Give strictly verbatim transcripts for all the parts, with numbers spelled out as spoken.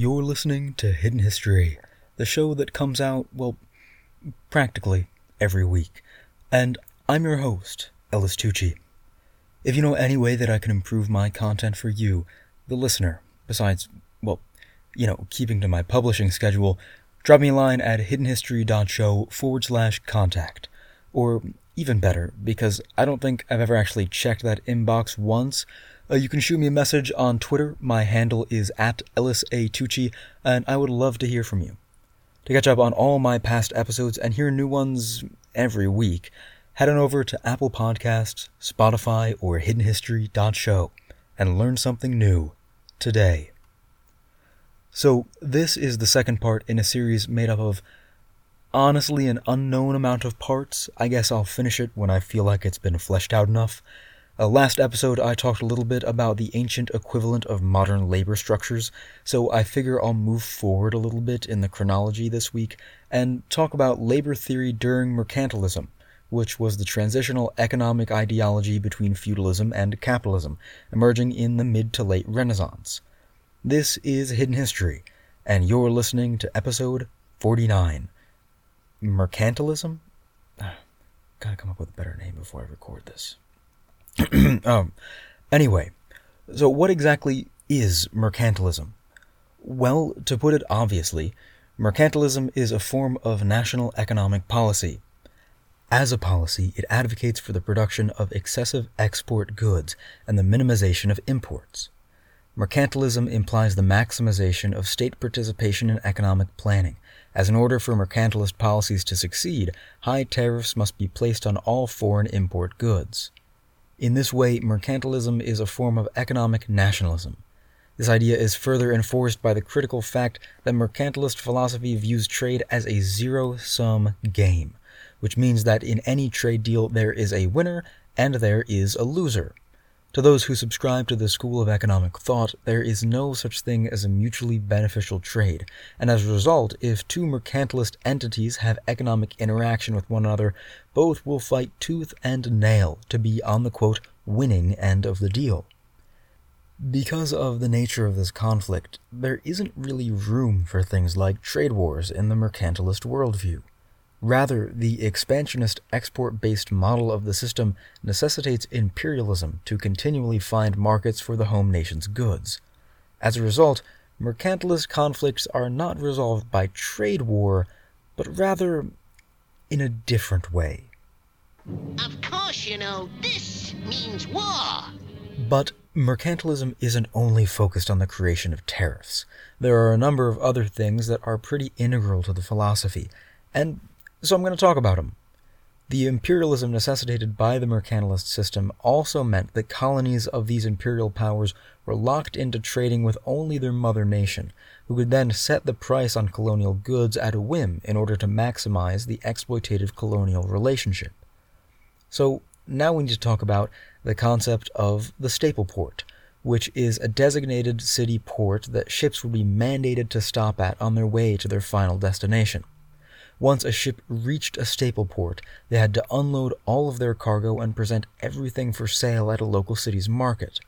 You're listening to Hidden History, the show that comes out, well, practically every week. And I'm your host, Ellis Tucci. If you know any way that I can improve my content for you, the listener, besides, well, you know, keeping to my publishing schedule, drop me a line at hiddenhistory.show forward slash contact. Or even better, because I don't think I've ever actually checked that inbox once, uh, you can shoot me a message on Twitter. My handle is at Ellis A. Tucci, and I would love to hear from you. To catch up on all my past episodes and hear new ones every week, head on over to Apple Podcasts, Spotify, or hidden history dot show and learn something new today. So this is the second part in a series made up of honestly an unknown amount of parts. I guess I'll finish it when I feel like it's been fleshed out enough. Uh, last episode I talked a little bit about the ancient equivalent of modern labor structures, so I figure I'll move forward a little bit in the chronology this week and talk about labor theory during mercantilism, which was the transitional economic ideology between feudalism and capitalism, emerging in the mid to late Renaissance. This is Hidden History, and you're listening to episode forty-nine. Mercantilism? Ugh, gotta come up with a better name before I record this. um, anyway, so what exactly is mercantilism? Well, to put it obviously, mercantilism is a form of national economic policy. As a policy, it advocates for the production of excessive export goods and the minimization of imports. Mercantilism implies the maximization of state participation in economic planning. As in order for mercantilist policies to succeed, high tariffs must be placed on all foreign import goods. In this way, mercantilism is a form of economic nationalism. This idea is further enforced by the critical fact that mercantilist philosophy views trade as a zero-sum game, which means that in any trade deal there is a winner and there is a loser. To those who subscribe to the school of economic thought, there is no such thing as a mutually beneficial trade, and as a result, if two mercantilist entities have economic interaction with one another, both will fight tooth and nail to be on the, quote, winning end of the deal. Because of the nature of this conflict, there isn't really room for things like trade wars in the mercantilist worldview. Rather, the expansionist export-based model of the system necessitates imperialism to continually find markets for the home nation's goods. As a result, mercantilist conflicts are not resolved by trade war, but rather in a different way. Of course, you know, this means war! But mercantilism isn't only focused on the creation of tariffs. There are a number of other things that are pretty integral to the philosophy, and so I'm going to talk about them. The imperialism necessitated by the mercantilist system also meant that colonies of these imperial powers were locked into trading with only their mother nation, who could then set the price on colonial goods at a whim in order to maximize the exploitative colonial relationship. So now we need to talk about the concept of the staple port, which is a designated city port that ships would be mandated to stop at on their way to their final destination. Once a ship reached a staple port, they had to unload all of their cargo and present everything for sale at a local city's market.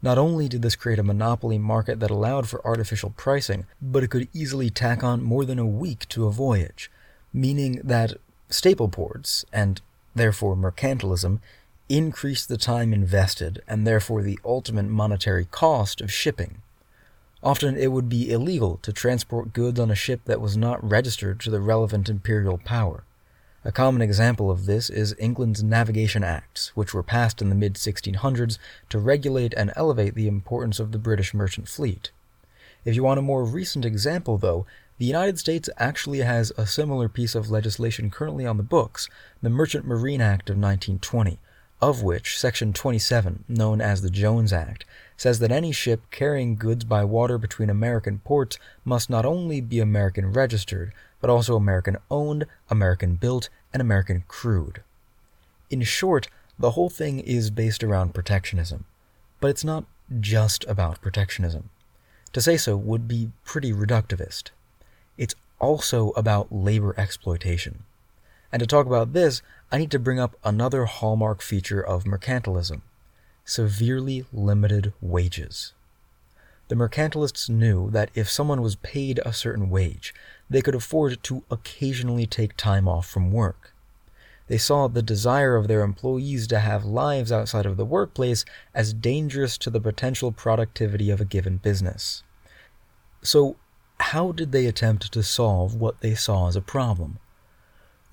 Not only did this create a monopoly market that allowed for artificial pricing, but it could easily tack on more than a week to a voyage, meaning that staple ports, and therefore mercantilism, increased the time invested and therefore the ultimate monetary cost of shipping. Often it would be illegal to transport goods on a ship that was not registered to the relevant imperial power. A common example of this is England's Navigation Acts, which were passed in the mid sixteen hundreds to regulate and elevate the importance of the British merchant fleet. If you want a more recent example, though, the United States actually has a similar piece of legislation currently on the books, the Merchant Marine Act of nineteen twenty, of which Section twenty-seven, known as the Jones Act, says that any ship carrying goods by water between American ports must not only be American registered, but also American owned, American built, and American crewed. In short, the whole thing is based around protectionism. But it's not just about protectionism. To say so would be pretty reductivist. It's also about labor exploitation. And to talk about this, I need to bring up another hallmark feature of mercantilism: severely limited wages. The mercantilists knew that if someone was paid a certain wage, they could afford to occasionally take time off from work. They saw the desire of their employees to have lives outside of the workplace as dangerous to the potential productivity of a given business. So, how did they attempt to solve what they saw as a problem?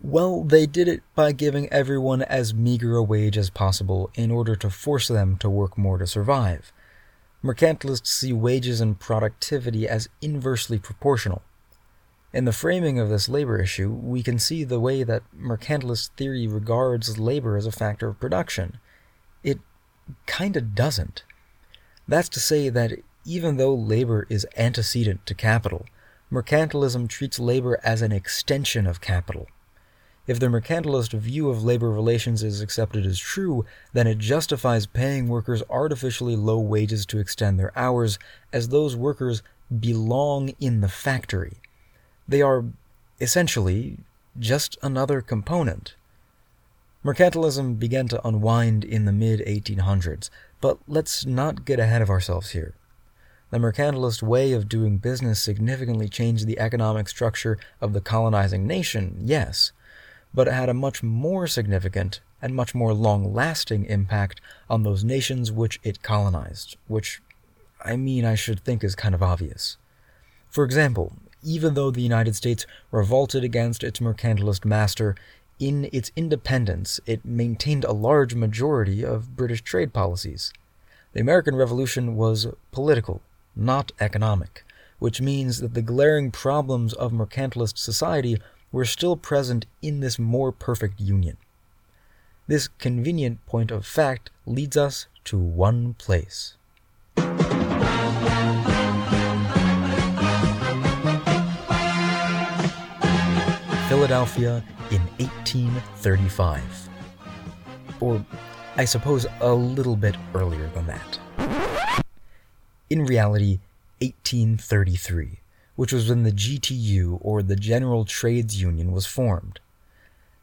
Well, they did it by giving everyone as meager a wage as possible in order to force them to work more to survive. Mercantilists see wages and productivity as inversely proportional. In the framing of this labor issue, we can see the way that mercantilist theory regards labor as a factor of production. It kinda doesn't. That's to say that even though labor is antecedent to capital, mercantilism treats labor as an extension of capital. If the mercantilist view of labor relations is accepted as true, then it justifies paying workers artificially low wages to extend their hours, as those workers belong in the factory. They are, essentially, just another component. Mercantilism began to unwind in the mid eighteen hundreds, but let's not get ahead of ourselves here. The mercantilist way of doing business significantly changed the economic structure of the colonizing nation, yes, but it had a much more significant and much more long-lasting impact on those nations which it colonized, which, I mean, I should think is kind of obvious. For example, even though the United States revolted against its mercantilist master, in its independence it maintained a large majority of British trade policies. The American Revolution was political, not economic, which means that the glaring problems of mercantilist society were still present in this more perfect union. This convenient point of fact leads us to one place. Philadelphia in eighteen thirty-five. Or, I suppose, a little bit earlier than that. In reality, eighteen thirty-three, which was when the G T U, or the General Trades Union, was formed.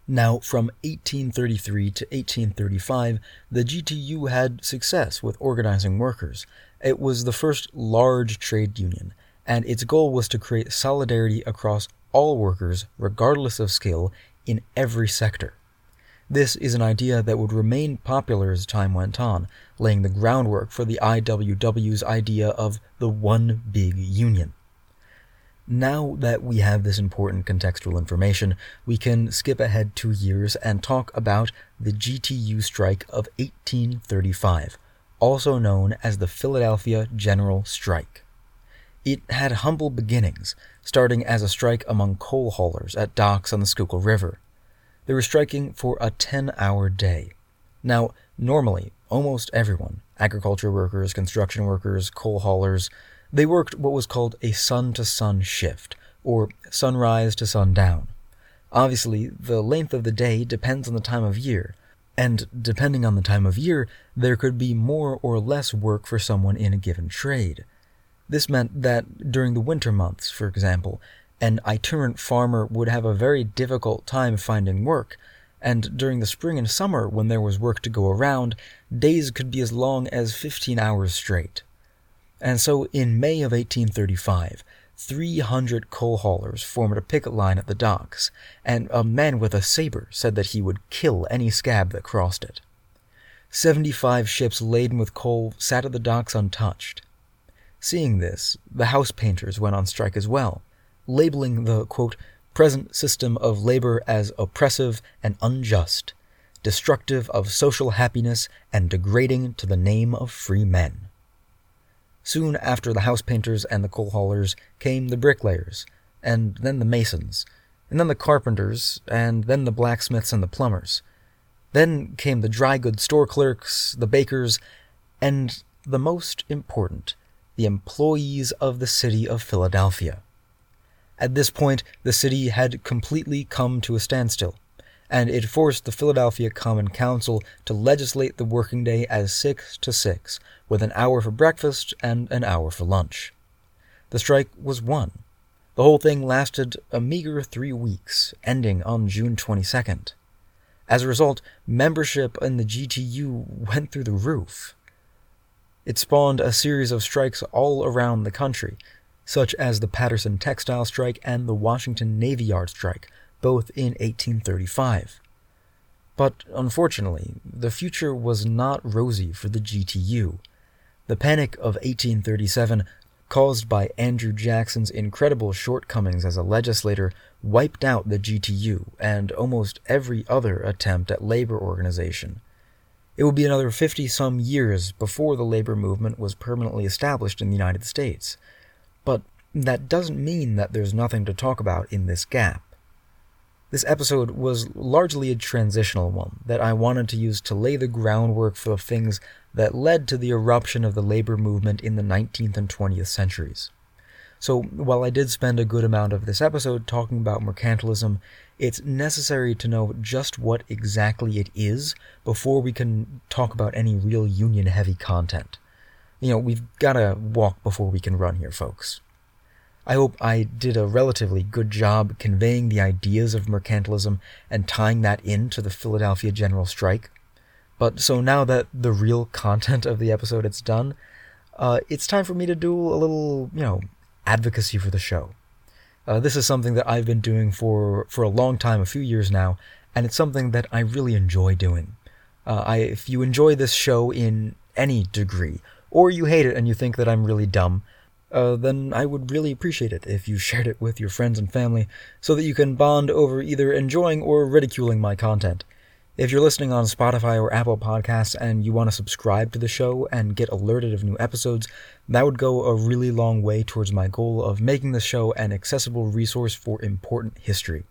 Now, from eighteen thirty-three to eighteen thirty-five, the G T U had success with organizing workers. It was the first large trade union, and its goal was to create solidarity across all workers, regardless of skill, in every sector. This is an idea that would remain popular as time went on, laying the groundwork for the I W W's idea of the one big union. Now that we have this important contextual information, we can skip ahead two years and talk about the G T U strike of eighteen thirty-five, also known as the Philadelphia General Strike. It had humble beginnings, starting as a strike among coal haulers at docks on the Schuylkill River. They were striking for a ten-hour day. Now, normally, almost everyone, agriculture workers, construction workers, coal haulers, they worked what was called a sun-to-sun shift, or sunrise to sundown. Obviously, the length of the day depends on the time of year, and depending on the time of year, there could be more or less work for someone in a given trade. This meant that during the winter months, for example, an itinerant farmer would have a very difficult time finding work, and during the spring and summer, when there was work to go around, days could be as long as fifteen hours straight. And so, in May of eighteen thirty-five, three hundred coal haulers formed a picket line at the docks, and a man with a saber said that he would kill any scab that crossed it. Seventy-five ships laden with coal sat at the docks untouched. Seeing this, the house painters went on strike as well, labeling the, quote, present system of labor as oppressive and unjust, destructive of social happiness and degrading to the name of free men. Soon after the house painters and the coal haulers came the bricklayers, and then the masons, and then the carpenters, and then the blacksmiths and the plumbers. Then came the dry goods store clerks, the bakers, and, the most important, the employees of the city of Philadelphia. At this point, the city had completely come to a standstill, and it forced the Philadelphia Common Council to legislate the working day as six to six, with an hour for breakfast and an hour for lunch. The strike was won. The whole thing lasted a meager three weeks, ending on June twenty-second. As a result, membership in the G T U went through the roof. It spawned a series of strikes all around the country, such as the Patterson Textile Strike and the Washington Navy Yard Strike, both in eighteen thirty-five. But unfortunately, the future was not rosy for the G T U. The Panic of eighteen thirty-seven, caused by Andrew Jackson's incredible shortcomings as a legislator, wiped out the G T U and almost every other attempt at labor organization. It would be another fifty-some years before the labor movement was permanently established in the United States. But that doesn't mean that there's nothing to talk about in this gap. This episode was largely a transitional one that I wanted to use to lay the groundwork for the things that led to the eruption of the labor movement in the nineteenth and twentieth centuries. So while I did spend a good amount of this episode talking about mercantilism, it's necessary to know just what exactly it is before we can talk about any real union-heavy content. You know, we've got to walk before we can run here, folks. I hope I did a relatively good job conveying the ideas of mercantilism and tying that into the Philadelphia General Strike. But so now that the real content of the episode is done, uh, it's time for me to do a little, you know, advocacy for the show. Uh, this is something that I've been doing for, for a long time, a few years now, and it's something that I really enjoy doing. Uh, I, if you enjoy this show in any degree, or you hate it and you think that I'm really dumb, Uh, then I would really appreciate it if you shared it with your friends and family so that you can bond over either enjoying or ridiculing my content. If you're listening on Spotify or Apple Podcasts and you want to subscribe to the show and get alerted of new episodes, that would go a really long way towards my goal of making the show an accessible resource for important history.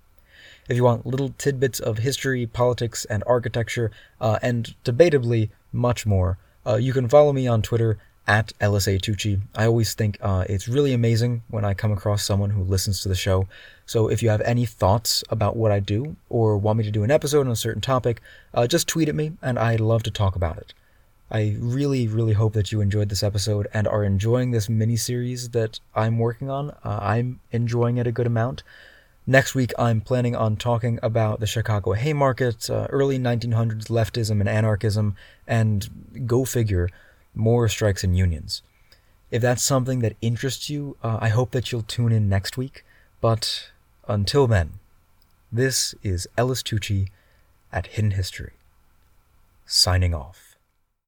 If you want little tidbits of history, politics, and architecture, uh, and debatably much more, uh, you can follow me on Twitter at Ellis Tucci. I always think uh, it's really amazing when I come across someone who listens to the show. So if you have any thoughts about what I do or want me to do an episode on a certain topic, uh, just tweet at me and I'd love to talk about it. I really, really hope that you enjoyed this episode and are enjoying this mini-series that I'm working on. Uh, I'm enjoying it a good amount. Next week, I'm planning on talking about the Chicago Haymarket, uh, early nineteen hundreds leftism and anarchism, and go figure, more strikes and unions. If that's something that interests you, uh, I hope that you'll tune in next week. But until then, this is Ellis Tucci at Hidden History, signing off.